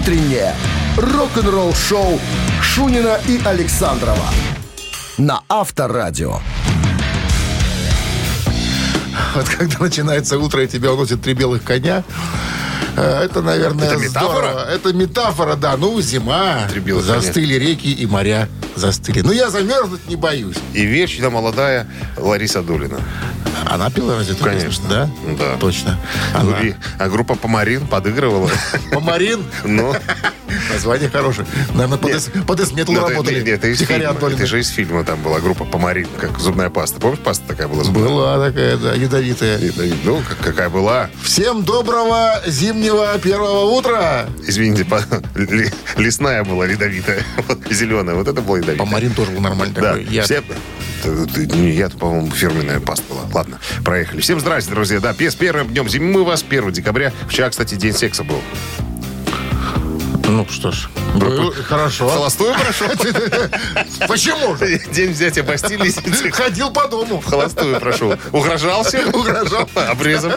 утреннее рок-н-ролл-шоу Шунина и Александрова на Авторадио. Вот когда начинается утро и тебя уносят три белых коня, это, наверное, это метафора. Здорово. Это метафора, да. Ну, зима. Застыли реки и моря. Застыли. Но я замерзнуть не боюсь. И вечно молодая Лариса Долина. Она пила разве? Конечно, да? Да. Точно. Она. А группа Помарин подыгрывала. Помарин? Ну. Название хорошее. Наверное, под Эсметал работали. Нет, это же из фильма там была группа Помарин, как зубная паста. Помнишь, паста такая была? Была такая, да, ядовитая. Ну, какая была. Всем доброго зимнего первого утра. Извините, лесная была ядовитая. Зеленая, вот это была ядовитая. Помарин тоже был нормальный такой. Да, все... Я, по-моему, фирменная паста была. Ладно, проехали. Всем здрасте, друзья. Да, с первым днем зимы мы вас, 1 декабря. Вчера, кстати, день секса был. Ну что ж. Хорошо. Холостую прошел? Почему же? День взятия Бастилии. Ходил по дому. Холостую прошел. Угрожался? Угрожал. Обрезом.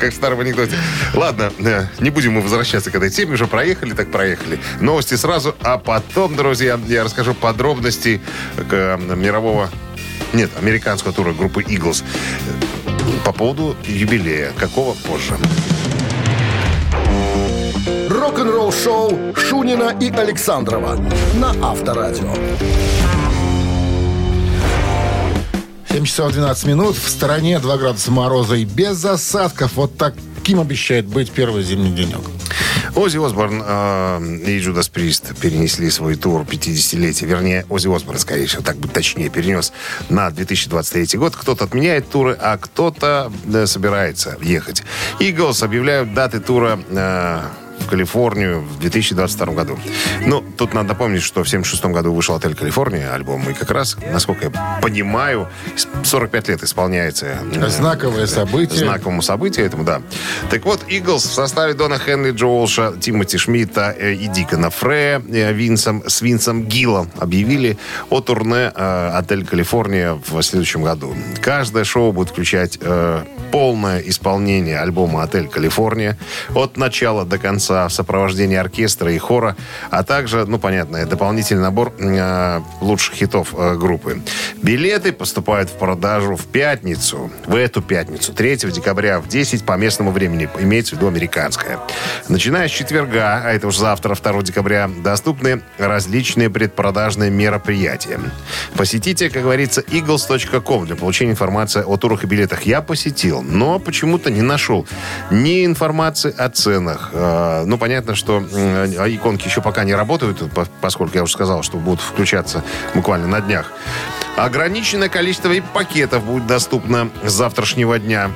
Как в старом анекдоте. Ладно, не будем мы возвращаться к этой теме. Уже проехали, так проехали. Новости сразу. А потом, друзья, я расскажу подробности американского тура группы «Иглз» по поводу юбилея. Какого позже? Рок-н-ролл-шоу Шунина и Александрова на Авторадио. 7 часов 12 минут. В стороне 2 градуса мороза и без осадков. Вот таким обещает быть первый зимний денек. Оззи Осборн и Джудас Прист перенесли свой тур 50-летия. Вернее, Оззи Осборн, скорее всего, так бы точнее, перенес на 2023 год. Кто-то отменяет туры, а кто-то собирается ехать. Иглз объявляют даты тура... в Калифорнию в 2022 году. Ну, тут надо напомнить, что в 1976 году вышел «Отель Калифорния», альбом, и как раз, насколько я понимаю, 45 лет исполняется... Знаковое событие. Знаковому событию этому, да. Так вот, «Иглз» в составе Дона Хенли, Джоулша, Тимоти Шмидта и Дикона Фрея с Винсом Гиллом объявили о турне «Отель Калифорния» в следующем году. Каждое шоу будет включать полное исполнение альбома «Отель Калифорния» от начала до конца, в сопровождении оркестра и хора, а также, понятно, дополнительный набор лучших хитов группы. Билеты поступают в продажу в пятницу. В эту пятницу, 3 декабря в 10 по местному времени, имеется в виду американское. Начиная с четверга, а это уже завтра, 2 декабря, доступны различные предпродажные мероприятия. Посетите, как говорится, eagles.com для получения информации о турах и билетах. Я посетил, но почему-то не нашел ни информации о ценах. Понятно, что иконки еще пока не работают, поскольку я уже сказал, что будут включаться буквально на днях. Ограниченное количество пакетов будет доступно с завтрашнего дня.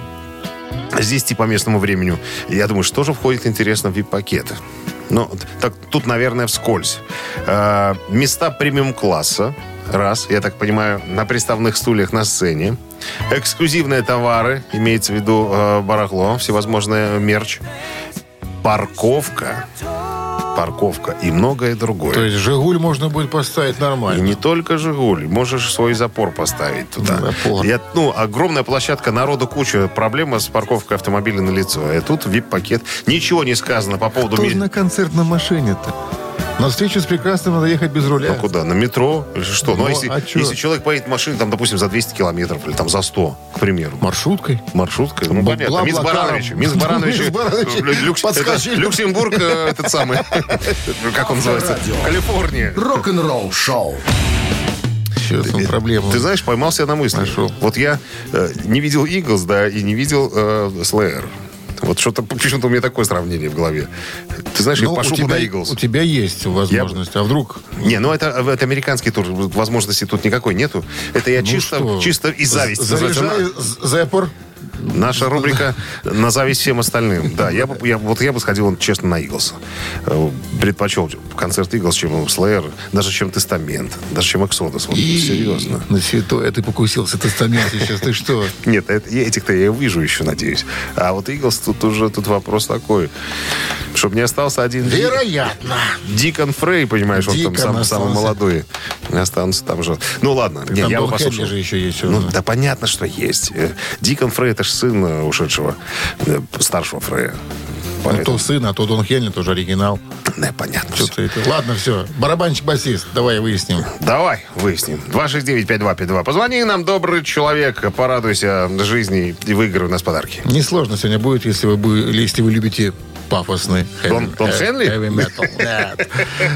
Здесь по местному времени. Я думаю, что же входит, интересно, в VIP-пакет? Ну, так тут, наверное, вскользь. Места премиум-класса. Раз, я так понимаю, на приставных стульях на сцене. Эксклюзивные товары, имеется в виду барахло, всевозможный мерч. Парковка и многое другое. То есть «Жигуль» можно будет поставить нормально. И не только «Жигуль». Можешь свой запор поставить туда. Запор. Огромная площадка, народу куча. Проблема с парковкой автомобиля налицо. А тут вип-пакет. Ничего не сказано по поводу... Кто же на концерт на машине-то? На встречу с прекрасным надо ехать без руля. Ну куда? На метро? Или что? Если человек поедет в машине, допустим, за 200 километров или за 100, к примеру. Маршруткой? Ну, понятно. Мисс Баранович. Подскочили. Люксембург, этот самый. Как он называется? Калифорния. Рок-н-ролл шоу. Ты знаешь, поймал себя на мысли. Вот я не видел «Иглз», да, и не видел «Слэйер». Вот что-то, почему-то у меня такое сравнение в голове. Ты знаешь, я пошел на «Иглз». У тебя есть возможность, а вдруг... Не, это американский тур, возможности тут никакой нету. Это я чисто из зависти. Заряжай запор. Наша рубрика «На зависть всем остальным». Да, я бы сходил, честно, на «Иглз». Предпочел концерт «Иглз», чем «Слэйер», даже чем «Тестамент», даже чем «Эксодус». Вот, серьезно. На святое, ты покусился «Тестамент» сейчас, ты что? Нет, этих-то я увижу еще, надеюсь. А вот «Иглз», тут вопрос такой, чтобы не остался один... Вероятно. Дикон Фрей, понимаешь, он там самый молодой. Останутся там же. Ну, ладно. Нет, я бы послушал. Же еще есть. Да, понятно, что есть. Дикон Фрей — это же сын ушедшего старшего Фрея. Поэтому... Ну, то сын, а то Дон Хенли, тоже оригинал. Да, понятно. Все. Ладно, все. Барабанщик-басист, давай выясним. 269-5252. Позвони нам, добрый человек, порадуйся жизни и выиграй у нас подарки. Несложно сегодня будет, если вы любите пафосный хэви-метал.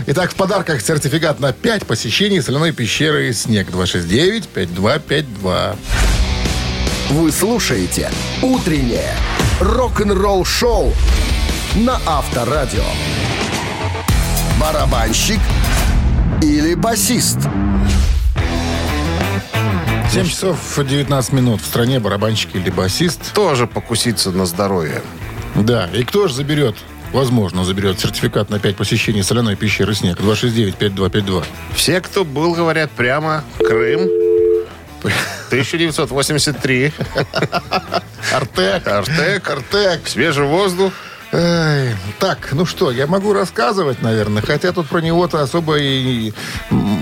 Итак, в подарках сертификат на 5 посещений соляной пещеры «Снег». 269-5252. Вы слушаете «Утреннее рок-н-ролл-шоу» на Авторадио. Барабанщик или басист? 7 часов 19 минут. В стране барабанщик или басист. Тоже покуситься на здоровье. Да, и кто же заберет, возможно, заберет сертификат на 5 посещений соляной пещеры «Снег»? 269-5252. Все, кто был, говорят прямо, Крым, 1983. Артек. Свежий воздух. Так, ну что, я могу рассказывать, наверное, хотя тут про него-то особо и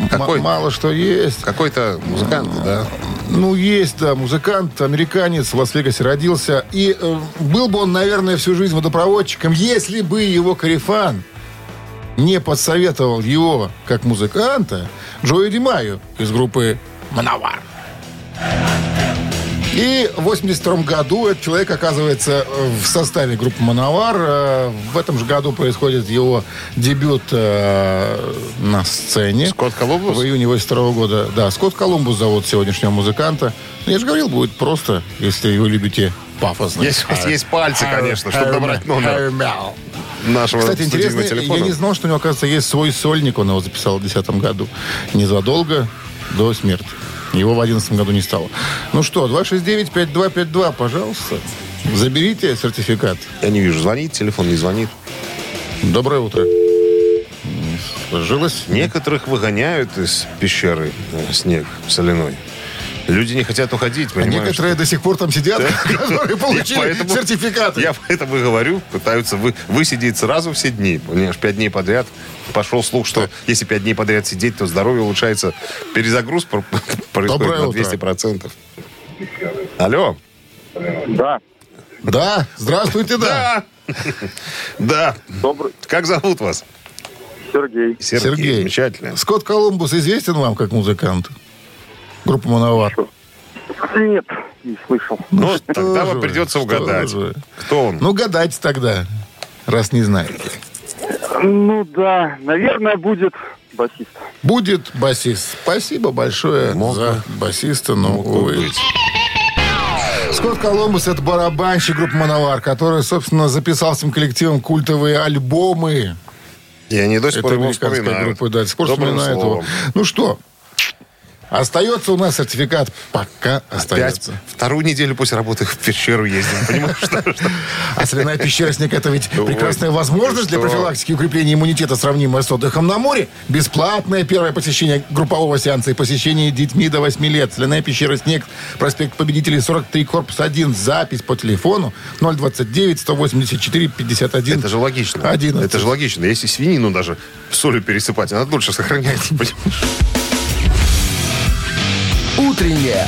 мало что есть. Какой-то музыкант, да? Ну, есть, да, музыкант, американец, в Лас-Вегасе родился. И был бы он, наверное, всю жизнь водопроводчиком, если бы его корефан не подсоветовал его, как музыканта, Джои Ди Майо из группы «Мановар». И в 1982 году этот человек оказывается в составе группы «Мановар». В этом же году происходит его дебют на сцене. Скотт Колумбус? В июне 1982 года. Да, Скотт Колумбус зовут сегодняшнего музыканта. Я же говорил, будет просто, если его любите пафосно. Есть пальцы, конечно, чтобы набрать номер нашего студийного телефона. Кстати, интересно, я не знал, что у него, оказывается, есть свой сольник. Он его записал в 2010 году. Незадолго до смерти. Его в 2011 году не стало. Ну что, 269-5252, пожалуйста. Заберите сертификат. Я не вижу, звонит, телефон не звонит. Доброе утро. Сложилось? Некоторых выгоняют из пещеры «Снег» соляной. Люди не хотят уходить, понимаешь? А некоторые до сих пор там сидят, которые получили сертификаты. Я поэтому и говорю, пытаются высидеть сразу все дни. Понимаешь, 5 дней подряд. Пошел слух, что если 5 дней подряд сидеть, то здоровье улучшается. Перезагруз происходит на 200%. Алло. Да. Да, здравствуйте, да. Да. Как зовут вас? Сергей. Сергей, замечательно. Скотт Колумбус известен вам как музыкант? Группа «Мановар». Нет, не слышал. Ну, тогда вам придется угадать. Кто он? Ну, гадайте тогда, раз не знаете. Ну, да, наверное, будет басист. Будет басист. Спасибо большое за басиста, но, увы. Скотт Колумбус – это барабанщик группы «Мановар», который, собственно, записал своим коллективом культовые альбомы. И они до сих пор его вспоминают. Да, до сих пор вспоминают его. Ну что? Остается у нас сертификат. Пока остается. Опять вторую неделю после работы в пещеру ездим. Понимаешь, что? А соляная пещера «Снег» — это ведь прекрасная возможность для профилактики и укрепления иммунитета, сравнимая с отдыхом на море. Бесплатное первое посещение группового сеанса и посещение детьми до 8 лет. Соляная пещера «Снег», проспект Победителей, 43, корпус 1. Запись по телефону 029-184-51. Это же логично. Если свинину даже солью пересыпать, она лучше сохраняется, понимаешь? Утреннее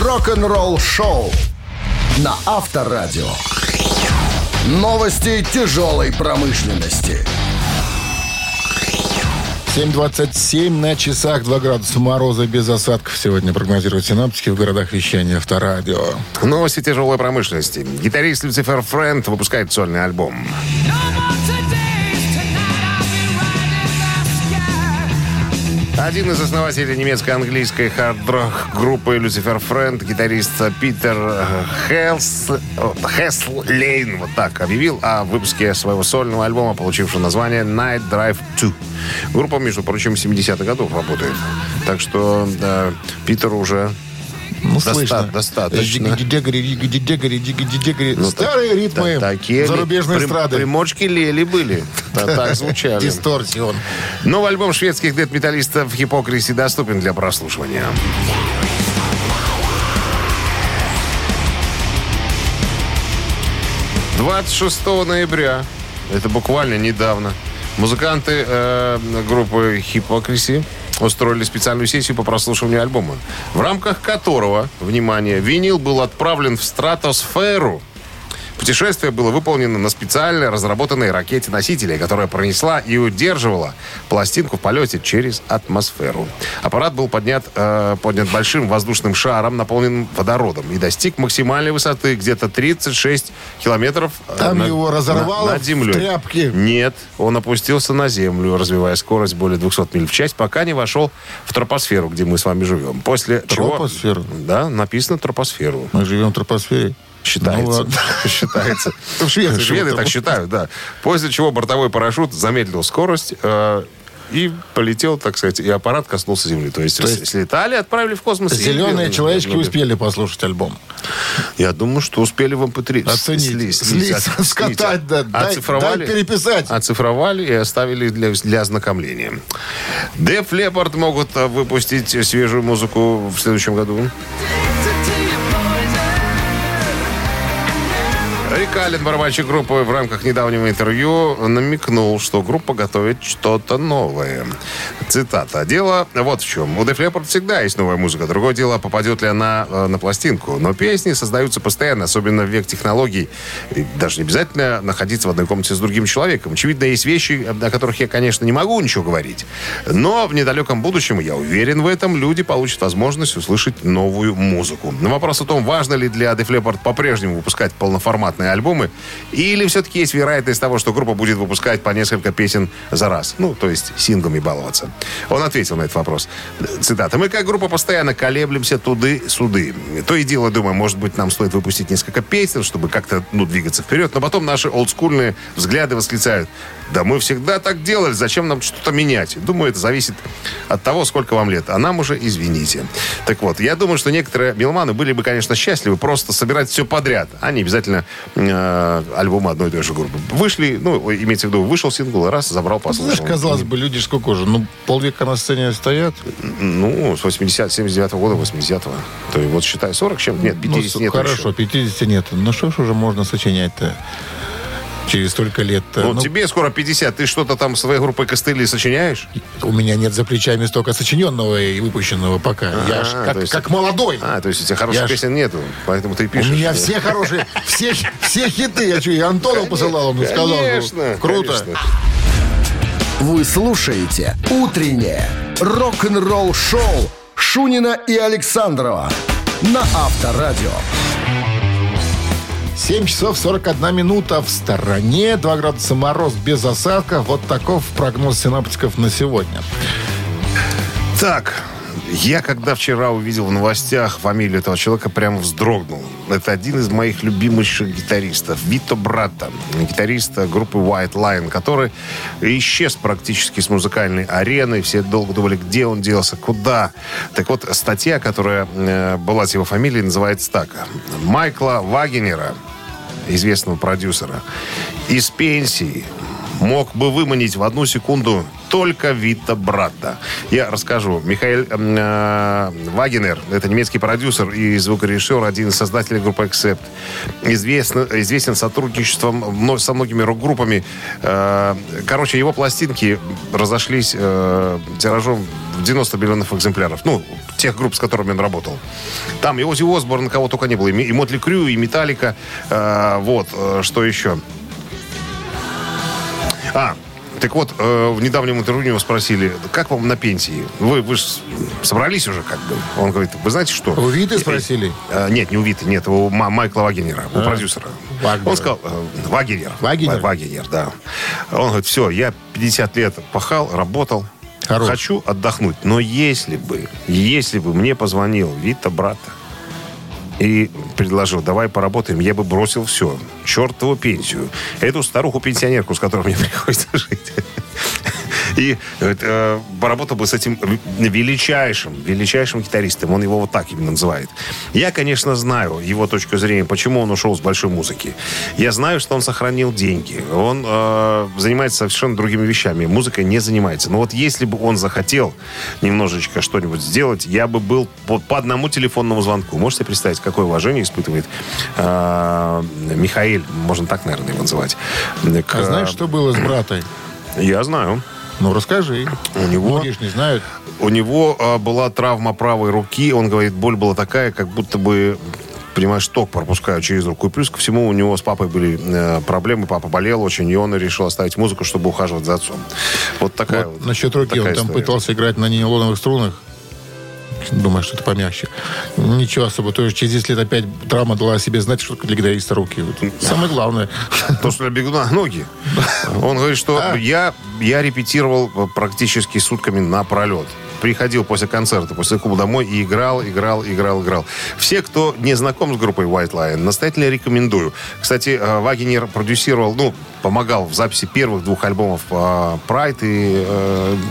рок-н-ролл-шоу на Авторадио. Новости тяжелой промышленности. 7:27 на часах, 2 градуса мороза, без осадков. Сегодня прогнозируют синаптики в городах вещания Авторадио. Новости тяжелой промышленности. Гитарист Люцифер Френд выпускает сольный альбом. Один из основателей немецко-английской хард-рок группы Люцифер Френд, гитарист Питер Хеслейн, вот так объявил о выпуске своего сольного альбома, получившего название Night Drive 2. Группа, между прочим, 70-х годов работает. Так что да, Питеру уже... Ну, слышно. Достаточно. Старые ритмы зарубежной эстрады. Примочки лели были. Так звучали. Дисторсион. Новый альбом шведских дэт-металлистов Hypocrisy доступен для прослушивания. Yeah. 26 ноября, это буквально недавно, музыканты группы Hypocrisy устроили специальную сессию по прослушиванию альбома, в рамках которого, внимание, винил был отправлен в стратосферу Путешествие было выполнено на специально разработанной ракете-носителе, которая пронесла и удерживала пластинку в полете через атмосферу. Аппарат был поднят большим воздушным шаром, наполненным водородом, и достиг максимальной высоты где-то 36 километров. Там его разорвало над землей. В тряпки? Нет, он опустился на землю, развивая скорость более 200 миль в час, пока не вошел в тропосферу, где мы с вами живем. После тропосферу? Да, написано тропосферу. Мы живем в тропосфере? Считается. Ну, считается. Шведы так считают, да. После чего бортовой парашют замедлил скорость и полетел, так сказать, и аппарат коснулся земли. То есть слетали, отправили в космос. Зеленые человечки успели послушать альбом. Я думаю, что успели вам потрясти. Оценить. Скатать, да. Оцифровали. Переписать. Оцифровали и оставили для ознакомления. Деф Леппард могут выпустить свежую музыку в следующем году. Рик Аллен, барабанщик группы, в рамках недавнего интервью намекнул, что группа готовит что-то новое. Цитата. «Дело вот в чем. У Деф Леппард всегда есть новая музыка. Другое дело, попадет ли она на пластинку. Но песни создаются постоянно, особенно в век технологий. И даже не обязательно находиться в одной комнате с другим человеком. Очевидно, есть вещи, о которых я, конечно, не могу ничего говорить. Но в недалеком будущем, я уверен в этом, люди получат возможность услышать новую музыку». На вопрос о том, важно ли для Деф Леппард по-прежнему выпускать полноформатные альбомы, или все-таки есть вероятность того, что группа будет выпускать по несколько песен за раз, ну, то есть синглами баловаться. Он ответил на этот вопрос. Цитата. «Мы, как группа, постоянно колеблемся туды-суды. То и дело, думаю, может быть, нам стоит выпустить несколько песен, чтобы как-то, двигаться вперед, но потом наши олдскульные взгляды восклицают. Да мы всегда так делали, зачем нам что-то менять? Думаю, это зависит от того, сколько вам лет, а нам уже извините». Так вот, я думаю, что некоторые меломаны были бы, конечно, счастливы просто собирать все подряд, а не обязательно альбомы одной и той же группы. Вышли, имеется в виду, вышел сингл, раз, забрал, послушал. Знаешь, казалось бы, люди сколько уже, полвека на сцене стоят. С 79-го года, 80-го. То есть, считай, 40, чем нет, 50 нет. Хорошо, 50 нет. Ну, что ж уже можно сочинять-то? Через столько лет... тебе скоро 50. Ты что-то там своей группой костыли сочиняешь? У меня нет за плечами столько сочиненного и выпущенного пока. Я ж как молодой. То есть у тебя хороших песен нету, поэтому ты пишешь. У меня все хорошие, все хиты. Я что, и Антону посылал, он сказал. Конечно. Круто. Вы слушаете «Утреннее рок-н-ролл-шоу» Шунина и Александрова на Авторадио. 7 часов 41 минута в стороне. 2 градуса мороз без осадков. Вот таков прогноз синоптиков на сегодня. Так, я когда вчера увидел в новостях фамилию этого человека, прям вздрогнул. Это один из моих любимейших гитаристов. Вито Братта, гитарист группы White Lion, который исчез практически с музыкальной арены. Все долго думали, где он делся, куда. Так вот, статья, которая была с его фамилией, называется так. Майкла Вагенера, известного продюсера, из пенсии мог бы выманить в одну секунду только Вито Братта. Я расскажу. Михаэль Вагенер, это немецкий продюсер и звукорежиссер, один из создателей группы Accept. Известен сотрудничеством со многими рок-группами. Короче, его пластинки разошлись тиражом в 90 миллионов экземпляров. Тех групп, с которыми он работал. Там и Оззи Осборн, кого только не было. И Мотли Крю, и Металлика. Что еще? Так вот, в недавнем интервью его спросили, как вам на пенсии? Вы же собрались уже как бы? Он говорит, вы знаете что? У Виты спросили? Нет, не у Виты, нет, у Майкла Вагенера, у продюсера. Вагнер. Он сказал, Вагенер, да. Он говорит, все, я 50 лет пахал, работал, хочу отдохнуть. Но если бы мне позвонил Вито Братта и предложил, давай поработаем, я бы бросил все. Чертову пенсию. Эту старуху-пенсионерку, с которой мне приходится жить. И поработал бы с этим величайшим гитаристом. Он его вот так именно называет. Я, конечно, знаю его точку зрения, почему он ушел с большой музыки. Я знаю, что он сохранил деньги. Он занимается совершенно другими вещами. Музыкой не занимается. Но вот если бы он захотел немножечко что-нибудь сделать, я бы был по одному телефонному звонку. Можете представить, какое уважение испытывает Михаэль, можно так, наверное, его называть. А знаешь, что было с братом? Я знаю. Расскажи. Многие не знают. У него была травма правой руки. Он говорит, боль была такая, как будто бы понимаешь, ток пропускаю через руку. И плюс ко всему у него с папой были проблемы. Папа болел очень, и он решил оставить музыку, чтобы ухаживать за отцом. Вот такая вот. Насчет руки, он там история. Пытался играть на нейлоновых струнах. Думаю, что это помягче. Ничего особо. То есть через 10 лет опять травма дала о себе знать, что для гитариста руки. Вот. Самое главное. То, что для бегуна ноги. Он говорит, что я репетировал практически сутками напролет. Приходил после концерта, после клуба домой и играл. Все, кто не знаком с группой White Lion, настоятельно рекомендую. Кстати, Вагенер продюсировал, помогал в записи первых двух альбомов Pride и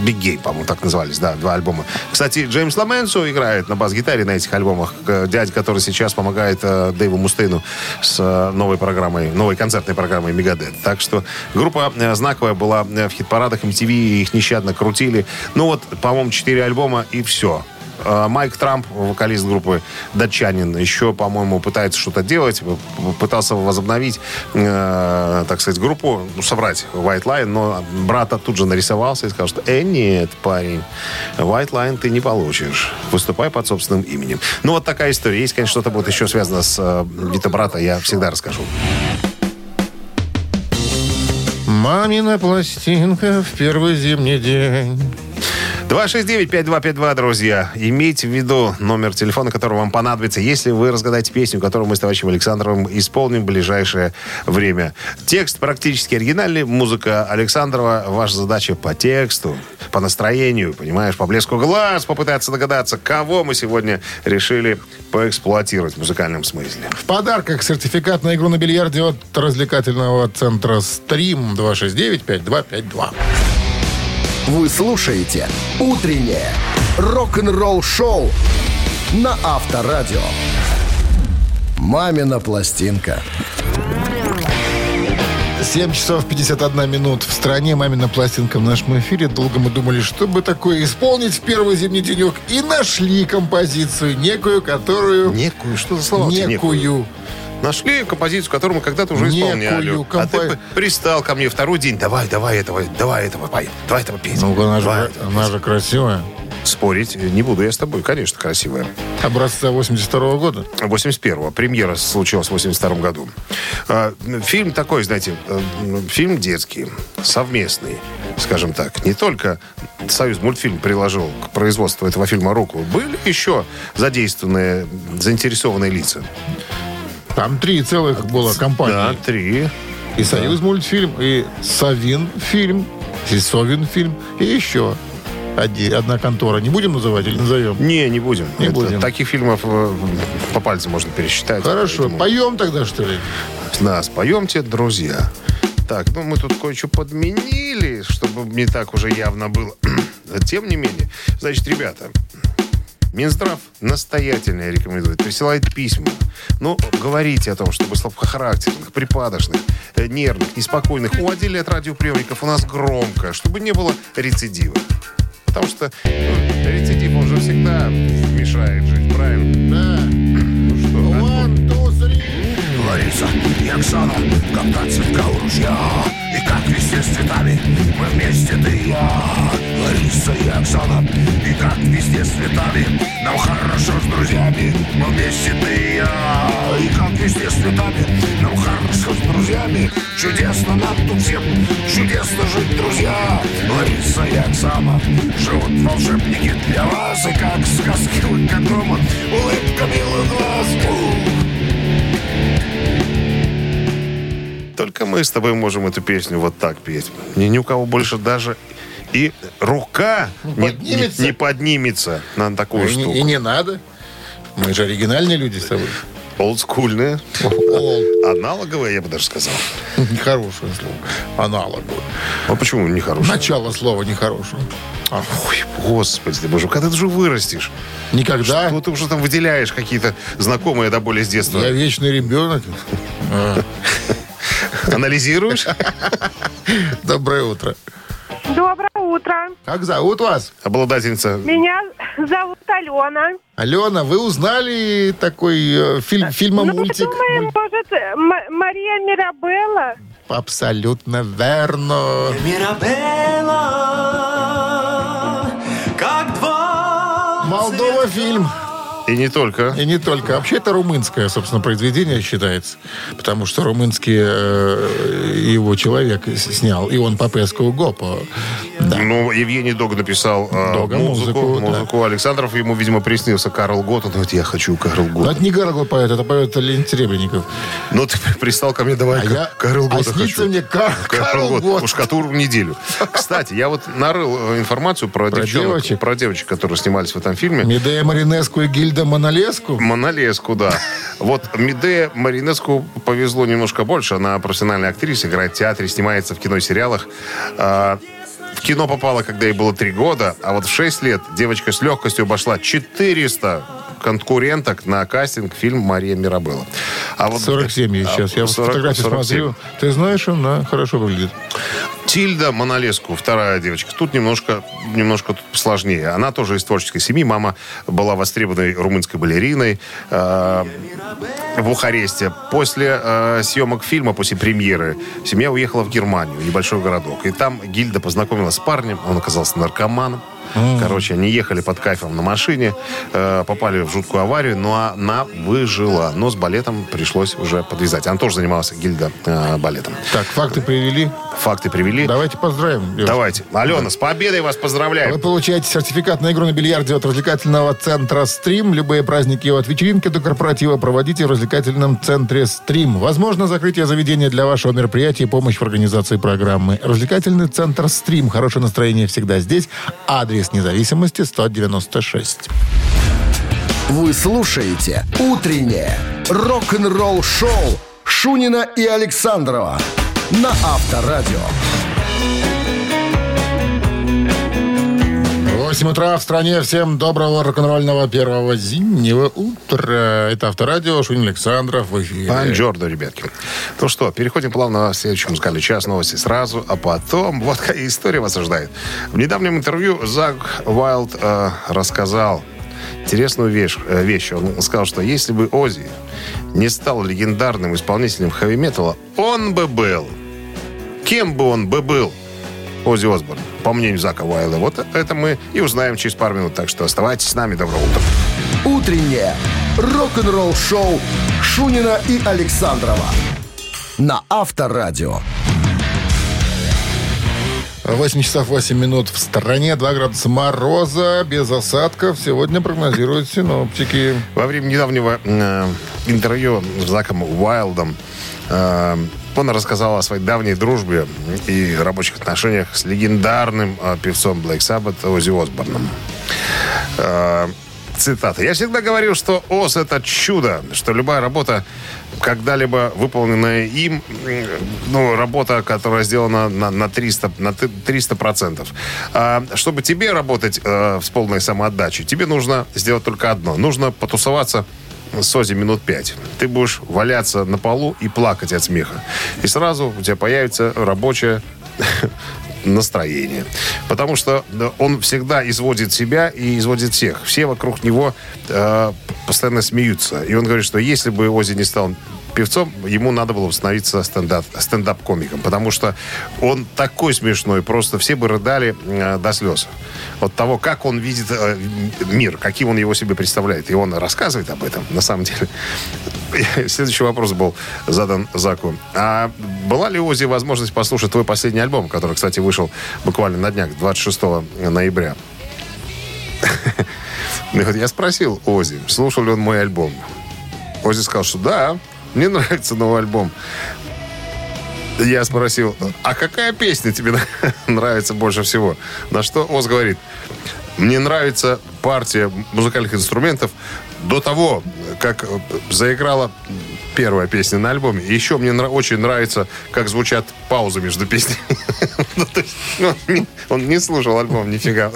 Big Gay, по-моему, так назывались, да, два альбома. Кстати, Джеймс Ломенсо играет на бас-гитаре на этих альбомах. Дядь, который сейчас помогает Дэйву Мустейну с новой концертной программой Megadeth. Так что группа знаковая была в хит-парадах MTV, их нещадно крутили. По-моему, 4 альбома и все. Майк Трамп, вокалист группы «Датчанин», еще, по-моему, пытается что-то делать. Пытался возобновить, так сказать, группу, собрать White Lion, но брата тут же нарисовался и сказал, что нет, парень, White Lion ты не получишь. Выступай под собственным именем. Такая история. Есть, конечно, что-то будет еще связано с Вито Братта, я всегда расскажу. «Мамина пластинка в первый зимний день». 269-5252, друзья. Имейте в виду номер телефона, который вам понадобится, если вы разгадаете песню, которую мы с товарищем Александровым исполним в ближайшее время. Текст практически оригинальный, музыка Александрова. Ваша задача по тексту, по настроению, понимаешь, по блеску глаз попытаться догадаться, кого мы сегодня решили поэксплуатировать в музыкальном смысле. В подарках сертификат на игру на бильярде от развлекательного центра «Стрим». 269-5252. Вы слушаете «Утреннее рок-н-ролл-шоу» на Авторадио. «Мамина пластинка». 7 часов 51 минут в стране. «Мамина пластинка» в нашем эфире. Долго мы думали, что бы такое исполнить в первый зимний денек. И нашли композицию некую, которую... Некую? Что за слова? Некую. Нашли композицию, которую мы когда-то уже исполняли. А ты пристал ко мне второй день. Давай этого петь. Она же красивая. Спорить не буду я с тобой. Конечно, красивая. Образца 82-го года? 81-го. Премьера случилась в 82-м году. Фильм такой, знаете, фильм детский, совместный, скажем так. Не только Союзмультфильм приложил к производству этого фильма руку. Были еще задействованы заинтересованные лица. Там 3 целых было компании. Да, 3. И Союзмультфильм, и Совинфильм, и Совинфильм, и еще одна контора. Не будем называть или назовем? Не будем. Таких фильмов по пальцам можно пересчитать. Хорошо, поэтому... поем тогда, что ли? Да, споемте, друзья. Так, мы тут кое-что подменили, чтобы не так уже явно было. Тем не менее, значит, ребята... Минздрав настоятельно рекомендует, присылает письма. Говорите о том, чтобы слабохарактерных, припадочных, нервных, неспокойных уводили от радиоприемников у нас громко, чтобы не было рецидива. Потому что рецидив, он же всегда мешает жить, правильно? Да. One, two, three. Лариса и Оксана, как цепка у ружья, и как вести с цветами, мы вместе, ты и я. Лариса и Оксана, и как везде с цветами, нам хорошо с друзьями, мы вместе, ты и я. И как везде с цветами, нам хорошо с друзьями, чудесно нам тут всем, чудесно жить, друзья. Лариса и Оксана, живут волшебники для вас, и как сказки, вы как грома, улыбка милых глаз. Только мы с тобой можем эту песню вот так петь. Ни у кого больше даже... И рука не поднимется на такую штуку. И не надо. Мы же оригинальные люди с тобой. Олдскульные. Аналоговые, я бы даже сказал. Нехорошее слово. Аналоговое. А почему нехорошее? Начало слова нехорошее. Ой, господи ты боже, когда ты же вырастешь? Никогда. Ты уже там выделяешь какие-то знакомые до боли с детства. Я вечный ребенок. Анализируешь? Доброе утро. Доброе утро. Как зовут вас, обладательница? Меня зовут Алена. Алена, вы узнали такой фильм-мультик? Думаю, может, Мария Мирабелла? Абсолютно верно. Мирабелла, как два... Молдова фильм. И не только. И не только. Вообще это румынское, собственно, произведение считается. Потому что румынский его человек снял. И он Попеску Гопо. Да. Ну, Евгений Дог написал Дога, музыку да. Александров. Ему, видимо, приснился Карл Готт. Он говорит, я хочу Карл Готт. Но это не Карл Готт поет, это поет Леонид Серебренников. Ну, ты пристал ко мне, давай Карл Готт. А снится мне Карл Готт. Уж которую неделю. Кстати, я вот нарыл информацию про девочек, которые снимались в этом фильме. Медея Маринеску и Тильда Монолеску? Монолеску, да. Вот Медея Маринеску повезло немножко больше. Она профессиональная актриса, играет в театре, снимается в кино и сериалах. В кино попала, когда ей было 3 года, а вот в 6 лет девочка с легкостью обошла 400 конкуренток на кастинг фильм «Мария Мирабелла». А вот 47 ей сейчас. Я фотографию смотрю. Ты знаешь, она хорошо выглядит. Тильда Монолеску, вторая девочка. Тут немножко сложнее. Она тоже из творческой семьи. Мама была востребованной румынской балериной в Бухаресте. После съемок фильма, после премьеры, семья уехала в Германию, в небольшой городок. И там Гильда познакомилась с парнем. Он оказался наркоманом. Короче, они ехали под кайфом на машине, попали в жуткую аварию, но она выжила. Но с балетом пришлось уже подвязать. Она тоже занималась Гильда балетом. Так, факты привели. Давайте поздравим. Девушка. Давайте. Алена, да. С победой вас поздравляем. Вы получаете сертификат на игру на бильярде от развлекательного центра «Стрим». Любые праздники от вечеринки до корпоратива проводите в развлекательном центре «Стрим». Возможно, закрытие заведения для вашего мероприятия и помощь в организации программы. Развлекательный центр «Стрим». Хорошее настроение всегда здесь. Адрес независимости 196. Вы слушаете «Утреннее рок-н-ролл-шоу» Шунина и Александрова на Авторадио. 8 утра в стране. Всем доброго рок-н-ролльного первого зимнего утра. Это Авторадио, Шунин Александров в эфире. Бонжорно, ребятки. Ну что, переходим плавно в следующий музыкальный час. Новости сразу, а потом вот какая история вас ожидает. В недавнем интервью Зак Уайлд рассказал интересную вещь. Он сказал, что если бы Оззи не стал легендарным исполнителем хэви-металла, он бы был. Кем бы он бы был? Оззи Осборн, по мнению Зака Уайлда. Вот это мы и узнаем через пару минут. Так что оставайтесь с нами. Доброго утра. Утреннее рок-н-ролл-шоу Шунина и Александрова на Авторадио. 8 часов 8 минут в стране, 2 градуса мороза, без осадков. Сегодня прогнозируют синоптики. Во время недавнего интервью с Заком Уайлдом он рассказал о своей давней дружбе и рабочих отношениях с легендарным певцом Блэк Саббат Оззи Осборном. Цитата. «Я всегда говорил, что Оз — это чудо, что любая работа, когда-либо выполненная им, работа, которая сделана на 300%. Чтобы тебе работать с полной самоотдачей, тебе нужно сделать только одно. Нужно потусоваться с Оззи минут 5. Ты будешь валяться на полу и плакать от смеха. И сразу у тебя появится рабочее настроение. Потому что он всегда изводит себя и изводит всех. Все вокруг него постоянно смеются. И он говорит, что если бы Оззи не стал певцом, ему надо было бы становиться стендап-комиком. Потому что он такой смешной. Просто все бы рыдали до слез. От того, как он видит мир, каким он его себе представляет. И он рассказывает об этом, на самом деле. Следующий вопрос был задан Заку. А была ли у Оззи возможность послушать твой последний альбом, который, кстати, вышел буквально на днях, 26 ноября? Я спросил Оззи, слушал ли он мой альбом. Оззи сказал, что да, мне нравится новый альбом. Я спросил, а какая песня тебе нравится больше всего? На что Оз говорит, мне нравится партия музыкальных инструментов до того, как заиграла первая песня на альбоме. И еще мне очень нравится, как звучат паузы между песнями. Он не слушал альбом, нифига.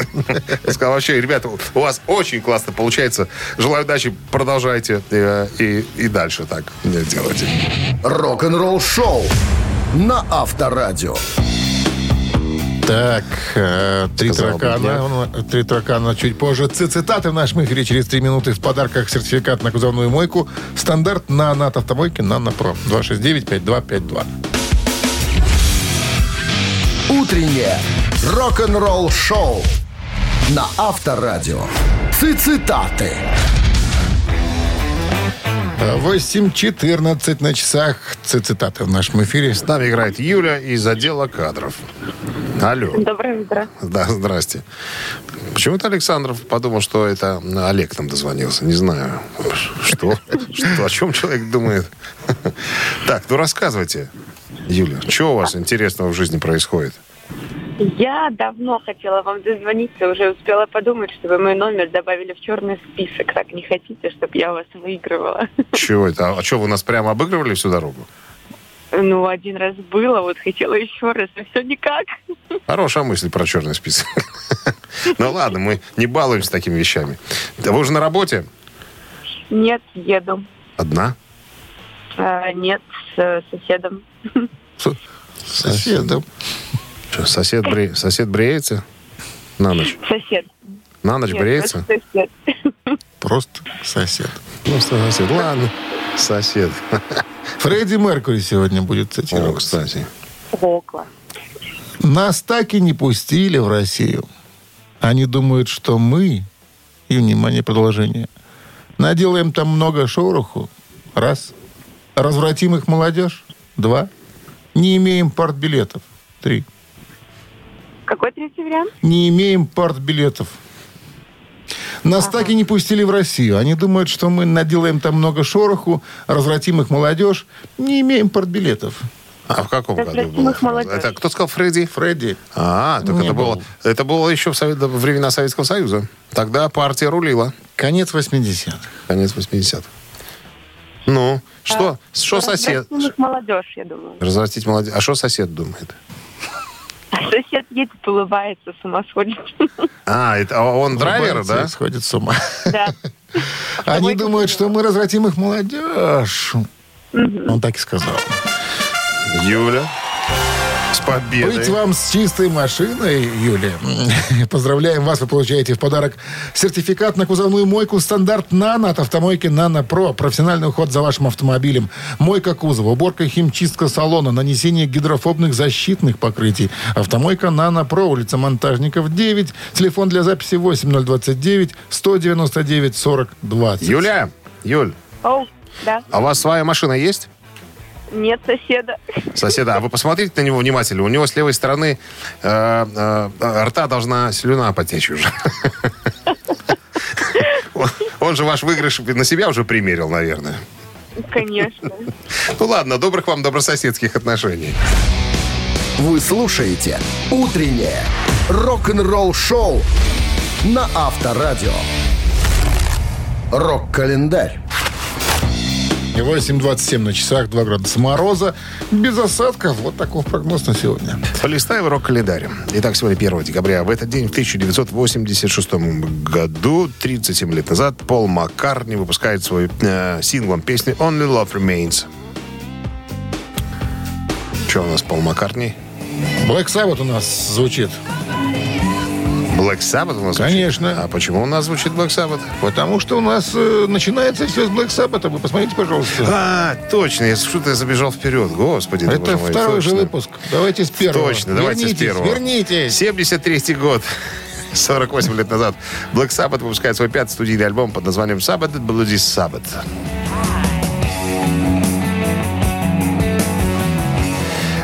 Сказал, вообще, ребята, у вас очень классно получается. Желаю удачи, продолжайте и дальше так делайте. Рок-н-ролл шоу на Авторадио. Так, три таракана чуть позже. Цитаты в нашем эфире через 3 минуты. В подарках сертификат на кузовную мойку. Стандарт на автомойке «Нано-Про». 269-5252. Утреннее рок-н-ролл шоу на Авторадио. Цитаты. 8:14 на часах. Цитаты в нашем эфире. С нами играет Юля из отдела кадров. Алло. Доброе утро. Да, здрасте. Почему-то Александров подумал, что это Олег нам дозвонился. Не знаю, что о чем человек думает. Так, ну рассказывайте, Юля, что у вас интересного в жизни происходит? Я давно хотела вам дозвониться, уже успела подумать, чтобы мой номер добавили в черный список. Так не хотите, чтобы я вас выигрывала? Чего это? А что, вы нас прямо обыгрывали всю дорогу? Ну, один раз было, вот хотела еще раз, но все никак. Хорошая мысль про черный список. Ну ладно, мы не балуемся такими вещами. Да вы уже на работе? Нет, еду. Одна? Нет, с соседом. Соседом? Сосед бреется на ночь? Сосед. На ночь? Нет, бреется? Просто сосед. Ладно, сосед. Фредди Меркьюри сегодня будет цитировать. О, кстати. Нас так и не пустили в Россию. Они думают, что мы, и, внимание, продолжение, наделаем там много шороху. Раз. Развратим их молодежь. Два. Не имеем партбилетов. Три. Какой третий вариант? Не имеем партбилетов. Нас так и не пустили в Россию. Они думают, что мы наделаем там много шороху, развратим их молодежь. Не имеем партбилетов. А в каком году было? Это кто сказал Фредди? Фредди. А, так это было еще во времена Советского Союза. Тогда партия рулила. Конец 80-х. Конец 80-х. Ну, что сосед? Развратим их молодежь, я думаю. Развратить молодежь. А что сосед думает? А сосед едет, улыбается, с ума сходит. А, это он драйвер, да? Сходит с ума. Да. Они думают, что мы развратим их молодежь. Он так и сказал. Юля, с победой. Быть вам с чистой машиной, Юля. Поздравляем вас, вы получаете в подарок сертификат на кузовную мойку «Стандарт Нано» от автомойки «Нано Про». Профессиональный уход за вашим автомобилем. Мойка кузова, уборка, химчистка салона, нанесение гидрофобных защитных покрытий. Автомойка «Нано Про», улица Монтажников, 9. Телефон для записи 8029-199-4020. Юля, Юль, да. А у вас своя машина есть? Нет, соседа. Соседа. А вы посмотрите на него внимательно. У него с левой стороны рта должна слюна потечь уже. Он же ваш выигрыш на себя уже примерил, наверное. Конечно. Ну ладно, добрых вам добрососедских отношений. Вы слушаете «Утреннее рок-н-ролл-шоу» на Авторадио. Рок-календарь. 8:27 на часах, 2 градуса мороза. Без осадков. Вот такой прогноз на сегодня. Полистаем рок-календарь. Итак, сегодня 1 декабря. В этот день, в 1986 году, 37 лет назад, Пол Маккартни выпускает свой синглом песни «Only Love Remains». Что у нас, Пол Маккартни? «Блэк Саббат» у нас звучит. «Блэк Саббат» у нас, конечно, звучит? А почему у нас звучит «Блэк Саббат»? Потому что у нас начинается все с «Блэк Саббата». Вы посмотрите, пожалуйста. А, точно. Я что-то забежал вперед. Господи, это мой, второй точно же выпуск. Давайте с первого. Точно, давайте с первого. Вернитесь. 73-й год. 48 лет назад. «Блэк Саббат» выпускает свой 5-й студийный альбом под названием «Саббат Bloody Саббат».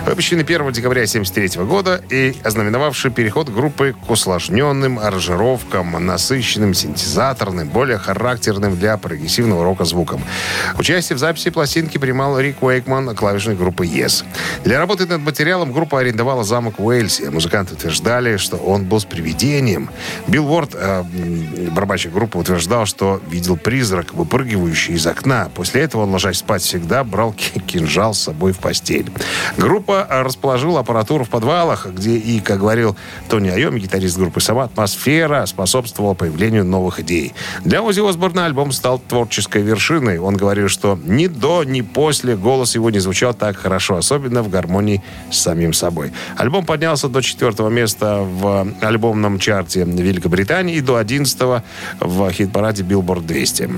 Выпущенный 1 декабря 1973 года и ознаменовавший переход группы к усложненным аранжировкам, насыщенным синтезаторным, более характерным для прогрессивного рока звуком. Участие в записи пластинки принимал Рик Уэйкман, клавишник группы Yes. Для работы над материалом группа арендовала замок в Уэльсе. Музыканты утверждали, что он был с привидением. Билл Уорд, барабанщик группы, утверждал, что видел призрак, выпрыгивающий из окна. После этого он, ложась спать, всегда брал кинжал с собой в постель. Группа расположил аппаратуру в подвалах, где и, как говорил Тони Айоми, гитарист группы «Сама», атмосфера способствовала появлению новых идей. Для Оззи Осборна альбом стал творческой вершиной. Он говорил, что ни до, ни после голос его не звучал так хорошо, особенно в гармонии с самим собой. Альбом поднялся до 4-го места в альбомном чарте Великобритании и до 11-го в хит-параде Billboard 200.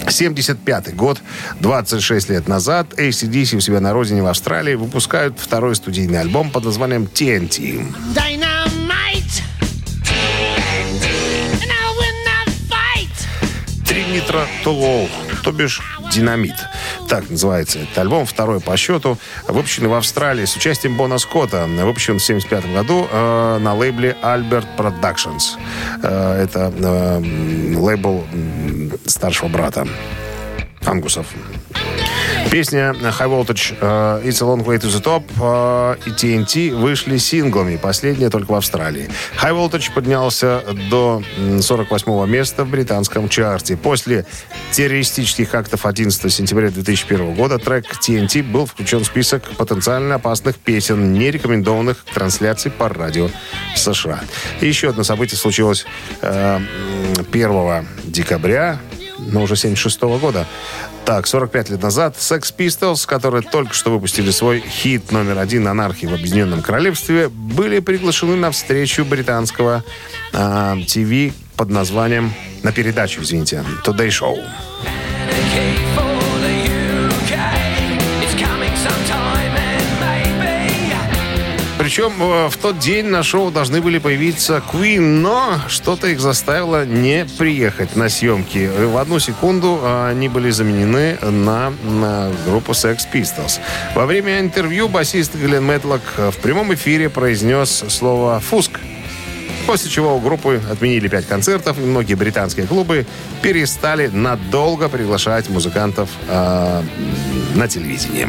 1975 год, 26 лет назад, AC/DC у себя на родине в Австралии выпускают второй студийный альбом под названием TNT. Тринитро Толол. то бишь «Динамит». Так называется этот альбом, второй по счету, выпущенный в Австралии с участием Бона Скотта, выпущен в 1975 году на лейбле Albert Productions. Это лейбл старшего брата Ангусов. Песня «High Voltage», «It's a Long Way to the Top» и «TNT» вышли синглами. Последняя только в Австралии. «High Voltage» поднялся до 48-го места в британском чарте. После террористических актов 11 сентября 2001 года трек «TNT» был включен в список потенциально опасных песен, не рекомендованных к трансляции по радио США. И еще одно событие случилось 1 декабря, но уже 76-го года. Так, 45 лет назад Sex Pistols, которые только что выпустили свой хит №1 «Анархия в Объединенном Королевстве», были приглашены на встречу британского ТВ под названием, на передачу, извините, «Today Show». Причем в тот день на шоу должны были появиться Queen, но что-то их заставило не приехать на съемки. В одну секунду они были заменены на группу Sex Pistols. Во время интервью басист Глен Мэтлок в прямом эфире произнес слово «фуск», после чего у группы отменили 5 концертов, и многие британские клубы перестали надолго приглашать музыкантов на телевидении.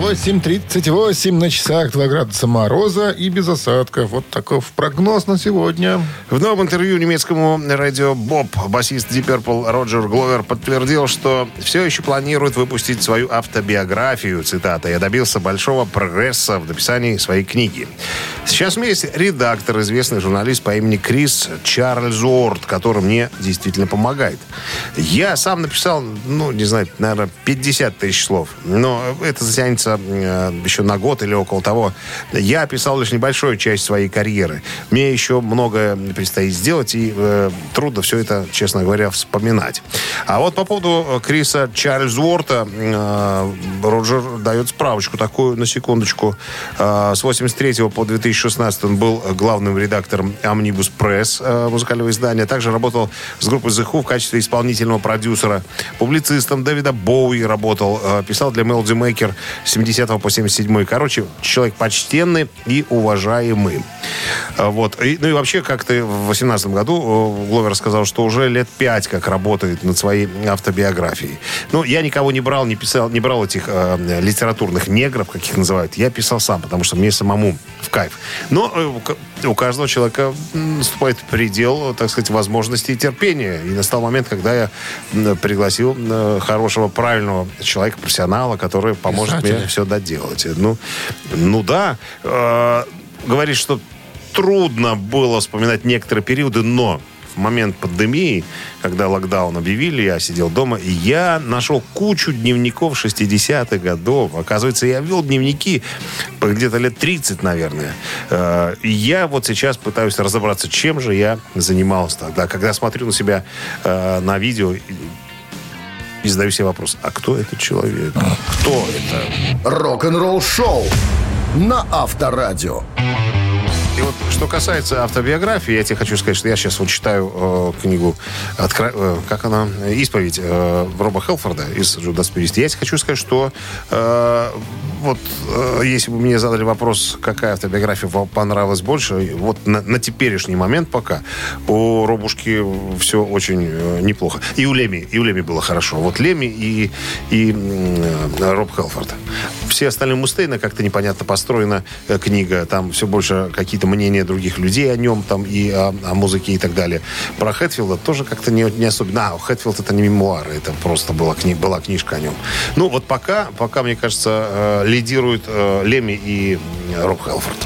8:38 на часах, 2 градуса мороза и без осадков. Вот такой прогноз на сегодня. В новом интервью немецкому радио Боб басист Deep Purple Роджер Гловер подтвердил, что все еще планирует выпустить свою автобиографию, цитата, «Я добился большого прогресса в написании своей книги». Сейчас у меня есть редактор, известный журналист по имени Крис Чарльзуорт, который мне действительно помогает. Я сам написал, не знаю, наверное, 50 тысяч слов. Но это затянется еще на год или около того. Я писал лишь небольшую часть своей карьеры. Мне еще многое предстоит сделать, и трудно все это, честно говоря, вспоминать. А вот по поводу Криса Чарльзуорта Роджер дает справочку такую, на секундочку. С 83 по 2000 в 2016 он был главным редактором Omnibus Press, музыкального издания. Также работал с группой The Who в качестве исполнительного продюсера. Публицистом Дэвида Боуи работал. Писал для Melody Maker с 70 по 77. Короче, человек почтенный и уважаемый. Вот. И вообще, как-то в 2018 году Гловер сказал, что уже лет 5 как работает над своей автобиографией. Я никого не брал, не брал этих литературных негров, как их называют. Я писал сам, потому что мне самому в кайф. Но у каждого человека наступает предел, так сказать, возможностей и терпения. И настал момент, когда я пригласил хорошего, правильного человека, профессионала, который поможет мне все доделать. Да. Говорит, что трудно было вспоминать некоторые периоды, но в момент пандемии, когда локдаун объявили, я сидел дома, и я нашел кучу дневников 60-х годов. Оказывается, я вел дневники где-то лет 30, наверное. И я вот сейчас пытаюсь разобраться, чем же я занимался тогда. Когда смотрю на себя на видео и задаю себе вопрос, а кто этот человек? Кто это? Рок-н-ролл шоу на Авторадио. И вот что касается автобиографии, я тебе хочу сказать, что я сейчас вот читаю книгу, «Исповедь» Роба Халфорда из «Джудас Прист». Я тебе хочу сказать, что если бы мне задали вопрос, какая автобиография вам понравилась больше, вот на теперешний момент пока у Робушки все очень неплохо. И у Леми было хорошо. Вот Леми и Роб Халфорд. Все остальные Мустейна как-то непонятно построена книга. Там все больше какие-то мнения других людей о нем там, и о музыке и так далее. Про Хэтфилда тоже как-то не особенно. Хэтфилд это не мемуары, это просто была книжка о нем. Пока мне кажется, лидируют Леми и Роб Халфорд.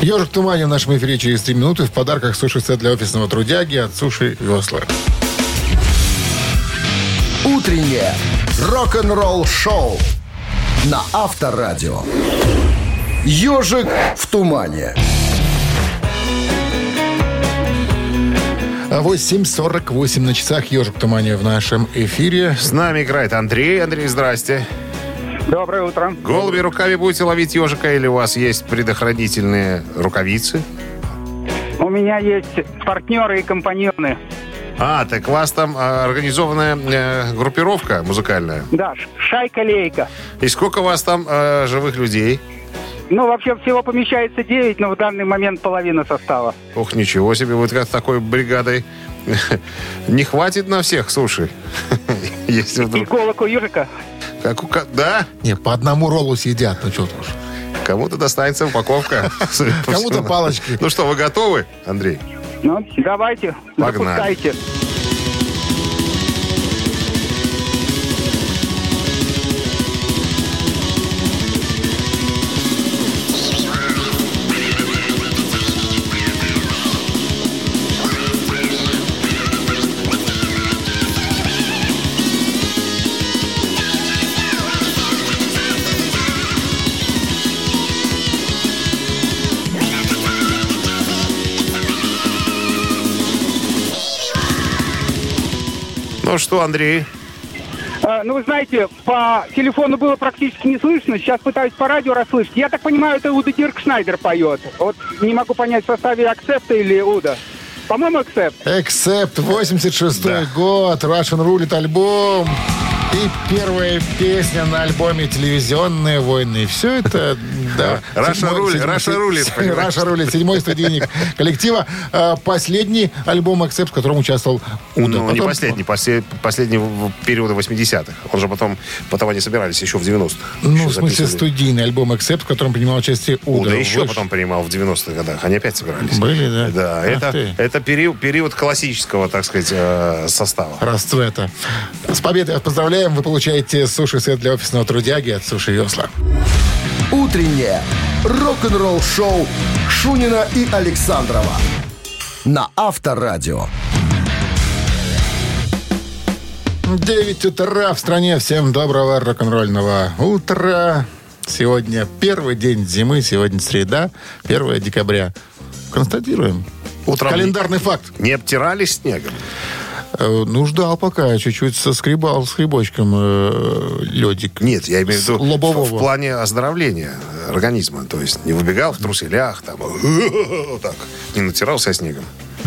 «Ежик в тумане» в нашем эфире через 3 минуты. В подарках суши-сет для офисного трудяги от «Суши Весла». Утреннее рок-н-ролл шоу на Авторадио. «Ежик в тумане». 8:48 на часах. «Ежик в тумане» в нашем эфире. С нами играет Андрей. Андрей, здрасте. Доброе утро. Голыми руками будете ловить ежика или у вас есть предохранительные рукавицы? У меня есть партнеры и компаньоны. А, так у вас там организованная группировка музыкальная? Да, шайка-лейка. И сколько у вас там живых людей? Ну, вообще всего помещается 9, но в данный момент половина состава. Ох, ничего себе, вот как с такой бригадой. Не хватит на всех, слушай. Иголок у ежика? Да? Не, по одному роллу съедят, ну что уж. Кому-то достанется упаковка. Кому-то палочки. Ну что, вы готовы, Андрей? Ну, давайте, погнали. Запускайте. Ну что, Андрей? Ну, вы знаете, по телефону было практически не слышно. Сейчас пытаюсь по радио расслышать. Я так понимаю, это Уда Диркшнайдер поет. Вот не могу понять, в составе Accept или Уда. По-моему, Accept. Accept, 86-й год. Russian Roulette альбом. И первая песня на альбоме «Телевизионные войны». Все это... Да. Раша рулит. Седьмой студийник коллектива. Последний альбом «Accept», в котором участвовал Уда. Ну, потом... не последний. Последний периода 80-х. Он же потом они собирались еще в 90-х. Ну, в смысле, студийный альбом «Accept», в котором принимал участие Уда. Уда еще потом принимал в 90-х годах. Они опять собирались. Были, да? Да. Это период классического, так сказать, состава. Расцвета. С победой вас поздравляем. Вы получаете суши-сет для офисного трудяги от «Суши Весла». Утреннее рок-н-ролл-шоу Шунина и Александрова на Авторадио. 9 утра в стране. Всем доброго рок-н-ролльного утра. Сегодня первый день зимы. Сегодня среда, 1 декабря. Констатируем. Утром календарный факт. Не обтирали снегом? Ну, ждал пока. Чуть-чуть соскребал с грибочком ледик. Нет, я имею в виду в плане оздоровления организма. То есть не выбегал в труселях, там, так, не натирался снегом.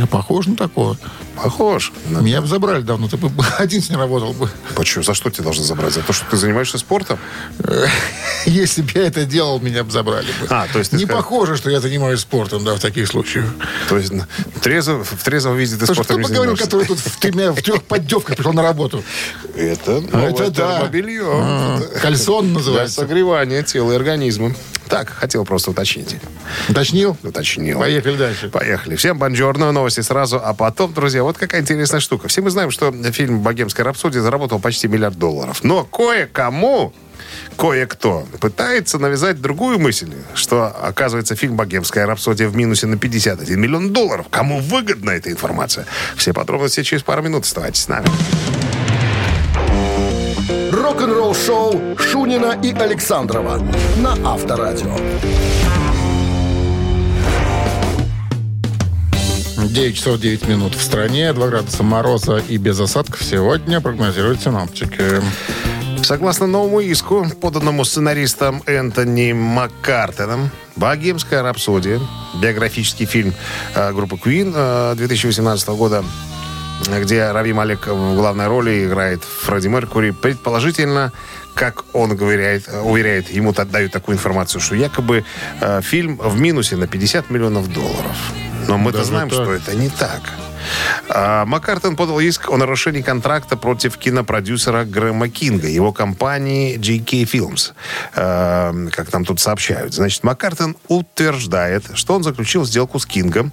Похож на такое. Похож. Меня бы забрали давно. Ты бы один с ним работал бы. Почему? За что тебя должны забрать? За то, что ты занимаешься спортом? Если бы я это делал, меня бы забрали бы. А, то есть не похоже, что я занимаюсь спортом, да, в таких случаях. То есть в трезвом виде ты спортом не занимаешься. Кто поговорил, который тут в 3-4 поддевках пришел на работу? Это новое термобелье. Кальсон называется. Для согревания тела и организма. Так, хотел просто уточнить. Уточнил? Уточнил. Поехали дальше. Поехали. Всем бонжорно, новости сразу, а потом, друзья, вот какая интересная штука. Все мы знаем, что фильм «Богемская рапсодия» заработал почти $1 миллиард. Но кое-кто пытается навязать другую мысль, что, оказывается, фильм «Богемская рапсодия» в минусе на $51 миллион. Кому выгодна эта информация? Все подробности через пару минут. Оставайтесь с нами. Рок-н-ролл-шоу Шунина и Александрова на Авторадио. 9 часов 9 минут в стране, 2 градуса мороза и без осадков сегодня прогнозируют синоптики. Согласно новому иску, поданному сценаристом Энтони Маккартоном, «Богемская рапсодия», биографический фильм группы Queen 2018 года, где Рави Малик в главной роли играет Фредди Меркьюри, предположительно, как он уверяет, ему отдают такую информацию, что якобы фильм в минусе на $50 миллионов. Но мы-то знаем, что это не так. Маккартон подал иск о нарушении контракта против кинопродюсера Грэма Кинга, его компании GK Films. Как нам тут сообщают. Значит, Маккартон утверждает, что он заключил сделку с Кингом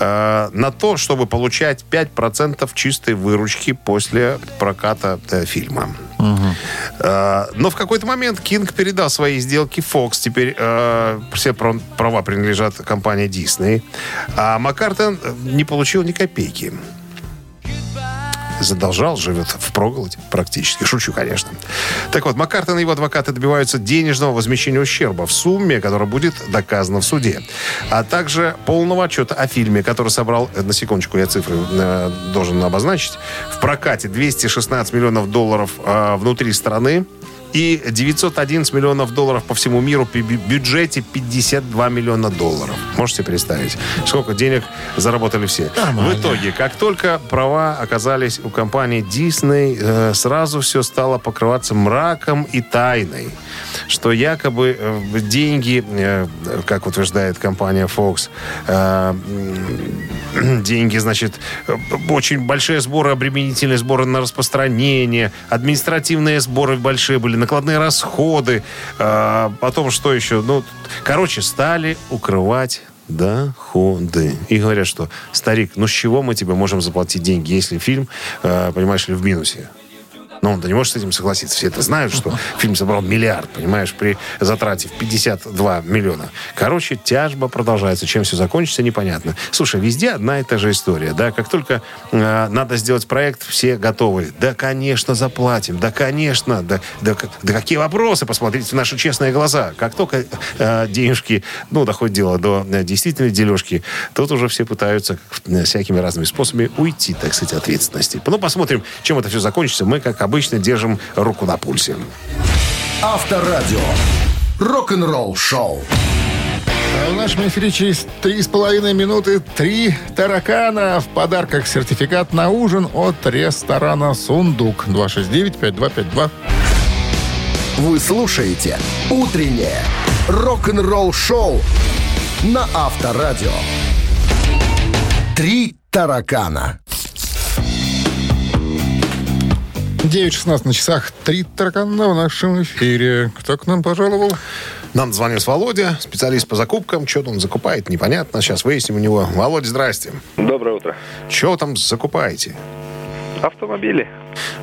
на то, чтобы получать 5% чистой выручки после проката фильма. Но в какой-то момент Кинг передал свои сделки Fox. Теперь все права принадлежат компании Disney. А Маккартон не получил ни копейки. Задолжал, живет впроголодь практически. Шучу, конечно. Так вот, Маккартон и его адвокаты добиваются денежного возмещения ущерба в сумме, которая будет доказана в суде. А также полного отчета о фильме, который собрал, на секундочку, я цифры должен обозначить, в прокате $216 миллионов внутри страны, и 911 миллионов долларов по всему миру при бюджете $52 миллиона. Можете представить, сколько денег заработали все. Нормально. В итоге, как только права оказались у компании Disney, сразу все стало покрываться мраком и тайной, что якобы деньги, как утверждает компания Fox, деньги, значит, очень большие сборы, обременительные сборы на распространение, административные сборы большие были, накладные расходы, потом что еще? Ну, короче, стали укрывать доходы. И говорят, что, старик, ну с чего мы тебе можем заплатить деньги, если фильм, понимаешь ли, в минусе? Но он-то не может с этим согласиться. Все это знают, что фильм собрал $1 миллиард, понимаешь, при затрате в $52 миллиона. Короче, тяжба продолжается. Чем все закончится, непонятно. Слушай, везде одна и та же история, да? Как только надо сделать проект, все готовы. Да, конечно, заплатим. Да, конечно. Да какие вопросы? Посмотрите в наши честные глаза. Как только денежки, ну, доходит дело до действительной дележки, тут уже все пытаются всякими разными способами уйти, так сказать, ответственности. Ну, посмотрим, чем это все закончится. Мы, как обычно, держим руку на пульсе. Авторадио. Рок-н-ролл шоу. В нашем эфире через 3,5 минуты 3 таракана. В подарках сертификат на ужин от ресторана «Сундук». 269-5252. Вы слушаете «Утреннее рок-н-ролл шоу» на Авторадио. 3 таракана. 9:16 на часах. 3 таракана в нашем эфире. Кто к нам пожаловал? Нам звонил Володя, специалист по закупкам. Что-то он закупает, непонятно. Сейчас выясним у него. Володя, здрасте. Доброе утро. Что там закупаете? Автомобили.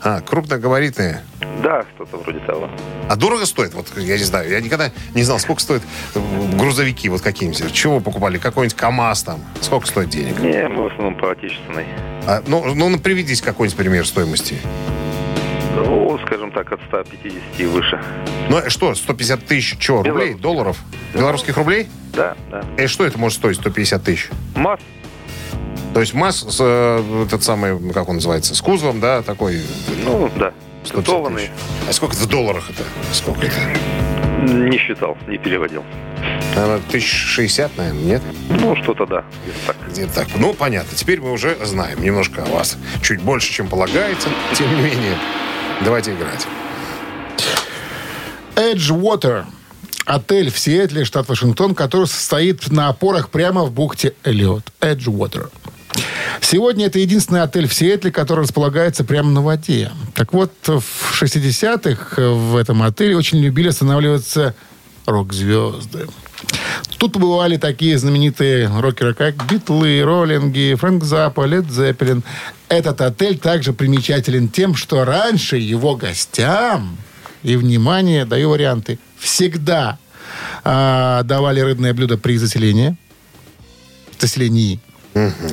А, крупногабаритные? Да, что-то вроде того. А дорого стоит? Вот я не знаю. Я никогда не знал, сколько стоят грузовики вот какие-нибудь. Чего вы покупали? Какой-нибудь КамАЗ там? Сколько стоит денег? Не, мы в основном по отечественной. А, ну, приведите какой-нибудь пример стоимости. Ну, скажем так, от 150 и выше. Ну, что, 150 тысяч, чего, рублей, долларов? Белорусских рублей? Да. И что это может стоить, 150 тысяч? МАЗ. То есть МАЗ, этот самый, как он называется, с кузовом, да, такой? Ну, да, тонованный. А сколько это в долларах это? Сколько это? Не считал, не переводил. 1060, наверное, нет? Ну, что-то да. Где-то так. Ну, понятно. Теперь мы уже знаем немножко о вас. Чуть больше, чем полагается, тем не менее. Давайте играть. Edgewater. Отель в Сиэтле, штат Вашингтон, который стоит на опорах прямо в бухте Эллиот. Edgewater. Сегодня это единственный отель в Сиэтле, который располагается прямо на воде. Так вот, в 60-х в этом отеле очень любили останавливаться рок-звезды. Тут побывали такие знаменитые рокеры, как Битлы, Роллинги, Фрэнк Заппа, Лед Зеппелин. Этот отель также примечателен тем, что раньше его гостям, и, внимание, даю варианты, всегда давали рыбное блюдо при заселении. Mm-hmm.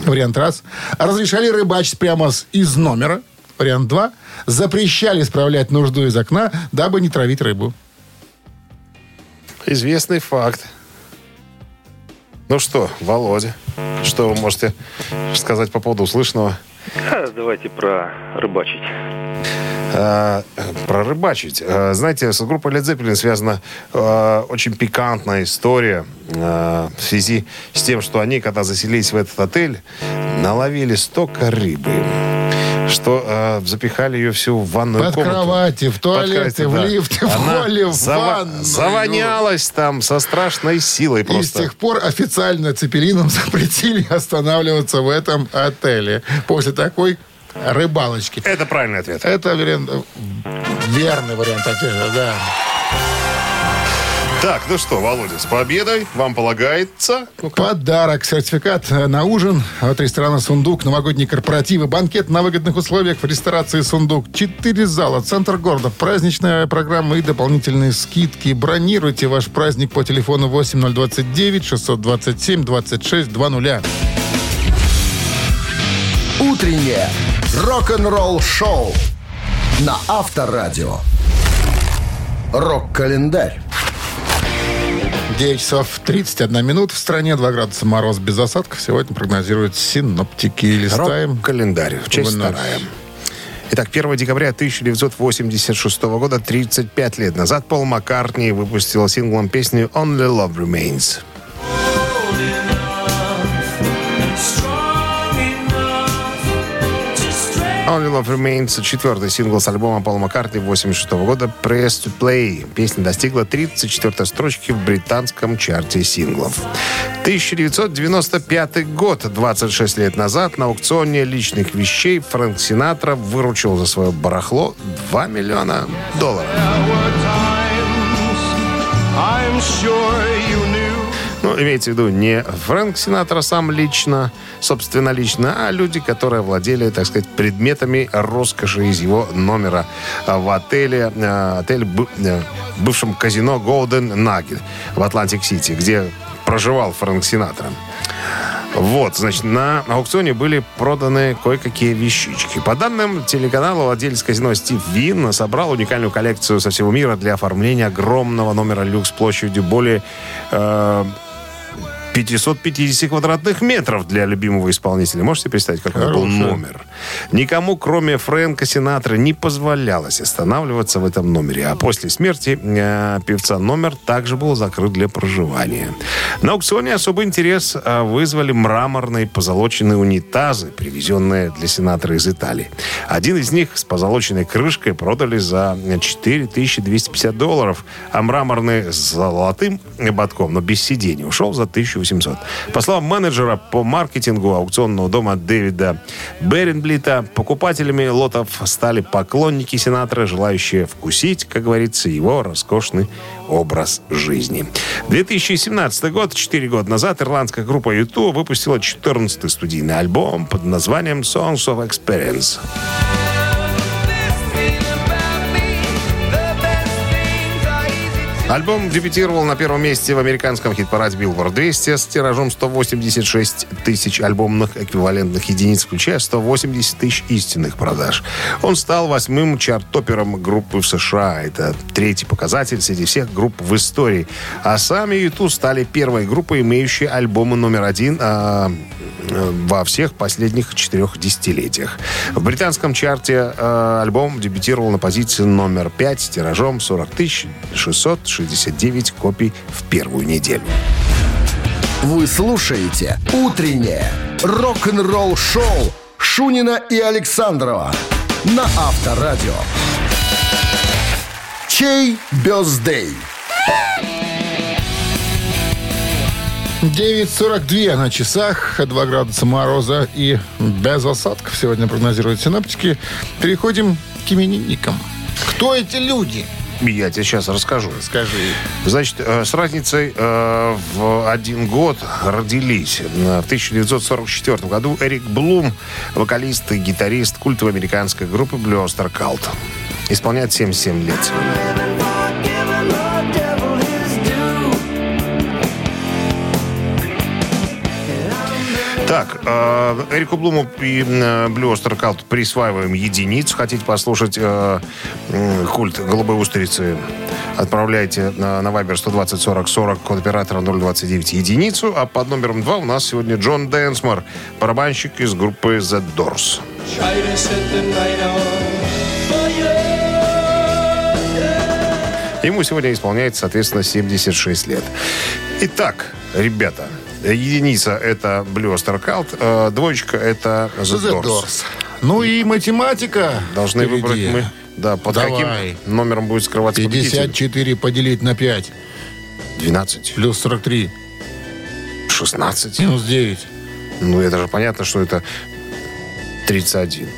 Вариант раз. Разрешали рыбачить прямо из номера. Вариант два. Запрещали справлять нужду из окна, дабы не травить рыбу. Известный факт. Ну что, Володя, что вы можете сказать по поводу услышанного? Давайте про рыбачить. Про рыбачить. Знаете, с группой Led Zeppelin связана очень пикантная история в связи с тем, что они, когда заселились в этот отель, наловили столько рыбы, что запихали ее всю в ванную комнату. Под кровати, в туалете, в лифте, в холле, в ванной. Завонялась там со страшной силой просто. И с тех пор официально Цепелинам запретили останавливаться в этом отеле. После такой рыбалочки. Это правильный ответ. Это верный вариант ответа, да. Так, ну что, Володя, с победой. Вам полагается... Подарок, сертификат на ужин от ресторана «Сундук». Новогодний корпоратив и банкет на выгодных условиях в ресторации «Сундук». 4 зала, центр города, праздничная программа и дополнительные скидки. Бронируйте ваш праздник по телефону 8029-627-2600. Утреннее рок-н-ролл шоу на Авторадио. Рок-календарь. 9 часов 31 минут. В стране 2 градуса мороз без осадков. Сегодня прогнозируют синоптики. Листаем. Рок-календарь. В честь 2. Итак, 1 декабря 1986 года, 35 лет назад, Пол Маккартни выпустил синглом песню «Only Love Remains». «Only Love Remains» — четвертый сингл с альбома Пола Маккартни 1986 года «Press to Play». Песня достигла 34-й строчки в британском чарте синглов. 1995 год. 26 лет назад на аукционе личных вещей Фрэнк Синатра выручил за свое барахло $2 миллиона. Ну, имеется в виду не Фрэнк Синатра сам лично, собственно лично, а люди, которые владели, так сказать, предметами роскоши из его номера в отеле, бывшем казино Golden Nugget в Атлантик-Сити, где проживал Фрэнк Синатра. Вот, значит, на аукционе были проданы кое-какие вещички. По данным телеканала, владелец казино Стив Вин собрал уникальную коллекцию со всего мира для оформления огромного номера люкс площадью более 550 квадратных метров для любимого исполнителя. Можете представить, какой это был номер? Никому, кроме Фрэнка Синатры, не позволялось останавливаться в этом номере. А после смерти певца номер также был закрыт для проживания. На аукционе особый интерес вызвали мраморные позолоченные унитазы, привезенные для Синатры из Италии. Один из них с позолоченной крышкой продали за $4250, а мраморный с золотым ободком, но без сидений, ушел за $1800. По словам менеджера по маркетингу аукционного дома Дэвида Беренблита, покупателями лотов стали поклонники Синатры, желающие вкусить, как говорится, его роскошный образ жизни. 2017 год, 4 года назад, ирландская группа U2 выпустила 14-й студийный альбом под названием «Songs of Experience». Альбом дебютировал на первом месте в американском хит-параде Billboard 200 с тиражом 186 тысяч альбомных эквивалентных единиц, включая 180 тысяч истинных продаж. Он стал 8-м чарт-топпером группы в США. Это 3-й показатель среди всех групп в истории. А сами U2 стали первой группой, имеющей альбомы номер 1 во всех последних 4 десятилетиях. В британском чарте альбом дебютировал на позиции номер 5 с тиражом 40 669 копий в первую неделю. Вы слушаете «Утреннее рок-н-ролл-шоу» Шунина и Александрова на Авторадио. Чей бёздей? 9:42 на часах, 2 градуса мороза и без осадков сегодня прогнозируют синоптики. Переходим к именинникам. Кто эти люди? Я тебе сейчас расскажу. Скажи. Значит, с разницей в один год родились. В 1944 году Эрик Блум, вокалист и гитарист культовой американской группы Blue Oyster Cult. Исполняет 77 лет. Так, Эрику Блуму и Blue Oyster Cult присваиваем единицу. Хотите послушать культ «Голубой устрицы», отправляйте на Viber 120-40-40, код оператора 029, единицу. А под номером 2 у нас сегодня Джон Дэнсмор, барабанщик из группы The Doors. Ему сегодня исполняется, соответственно, 76 лет. Итак, ребята... Единица — это Blue Oyster Cult, двоечка — это The Doors. Ну и математика. Должны впереди выбрать мы. Да, под каким номером будет скрываться 54 победитель? 54 поделить на 5. 12. Плюс 43. 16. Минус 9. Ну это же понятно, что это 31.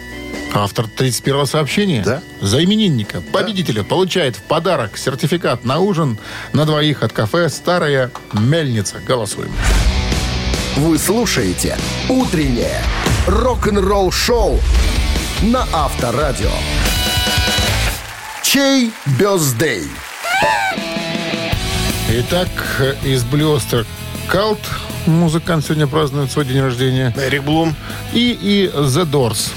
Автор 31-го сообщения, да, за именинника, да, победителя получает в подарок сертификат на ужин на двоих от кафе «Старая мельница». Голосуем. Вы слушаете «Утреннее рок-н-ролл-шоу» на Авторадио. Чей бёздей? Итак, из Blue Oyster Cult музыкант сегодня празднует свой день рождения. Эрик Блум. И The Doors.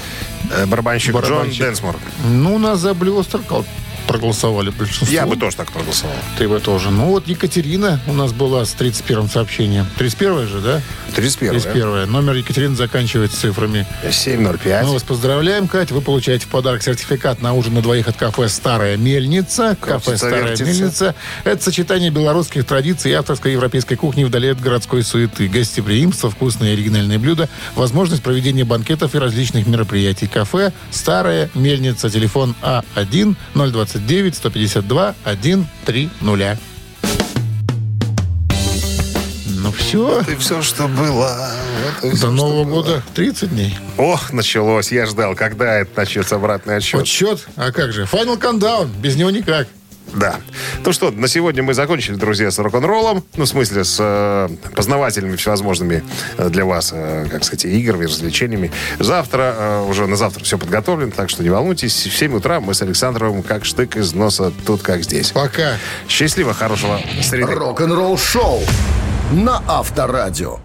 Барабанщик Джон Дэнсмор. Ну, на Blue Oyster Cult проголосовали большинство. Я бы тоже так проголосовал. Ты бы тоже. Ну вот Екатерина у нас была с 31-м сообщением. 31-я же, да? 31-я. Номер Екатерины заканчивается цифрами 705. Мы вас поздравляем, Кать. Вы получаете в подарок сертификат на ужин на двоих от кафе «Старая мельница». Кафе «Старая мельница» — это сочетание белорусских традиций и авторской европейской кухни вдали от городской суеты. Гостеприимство, вкусные и оригинальные блюда, возможность проведения банкетов и различных мероприятий. Кафе «Старая мельница». Телефон А1-029-152-130. Ну все. Вот и все, что было. Вот все, до Нового года 30 дней. Ох, началось. Я ждал, когда это начнется обратный отсчет. Отсчет? А как же? Final countdown. Без него никак. Да. Ну что, на сегодня мы закончили, друзья, с рок-н-роллом. Ну, в смысле, с познавательными всевозможными для вас, как сказать, играми, развлечениями. Завтра, уже на завтра все подготовлено, так что не волнуйтесь. В 7 утра мы с Александровым как штык из носа, тут как здесь. Пока. Счастливо, хорошего среды. Рок-н-ролл шоу на Авторадио.